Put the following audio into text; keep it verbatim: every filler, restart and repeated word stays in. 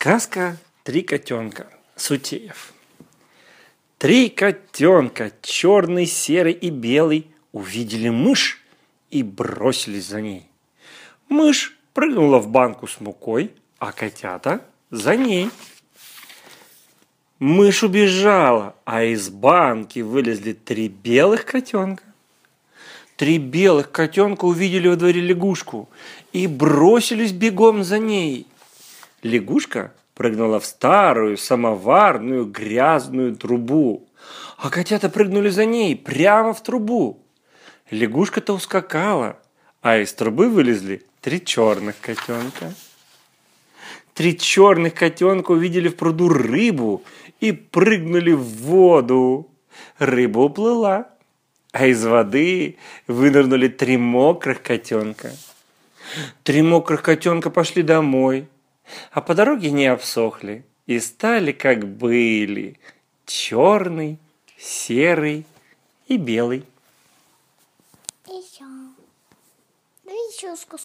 Сказка «Три котенка» Сутеев. Три котенка, черный, серый и белый, увидели мышь и бросились за ней. Мышь прыгнула в банку с мукой, а котята за ней. Мышь убежала, а из банки вылезли три белых котенка. Три белых котенка увидели во дворе лягушку и бросились бегом за ней. Лягушка прыгнула в старую, самоварную, грязную трубу, а котята прыгнули за ней прямо в трубу. Лягушка-то ускакала, а из трубы вылезли три черных котенка. Три черных котенка увидели в пруду рыбу и прыгнули в воду. Рыба уплыла, а из воды вынырнули три мокрых котенка. Три мокрых котенка пошли домой, а по дороге не обсохли и стали, как были, черный, серый и белый. Еще. Да еще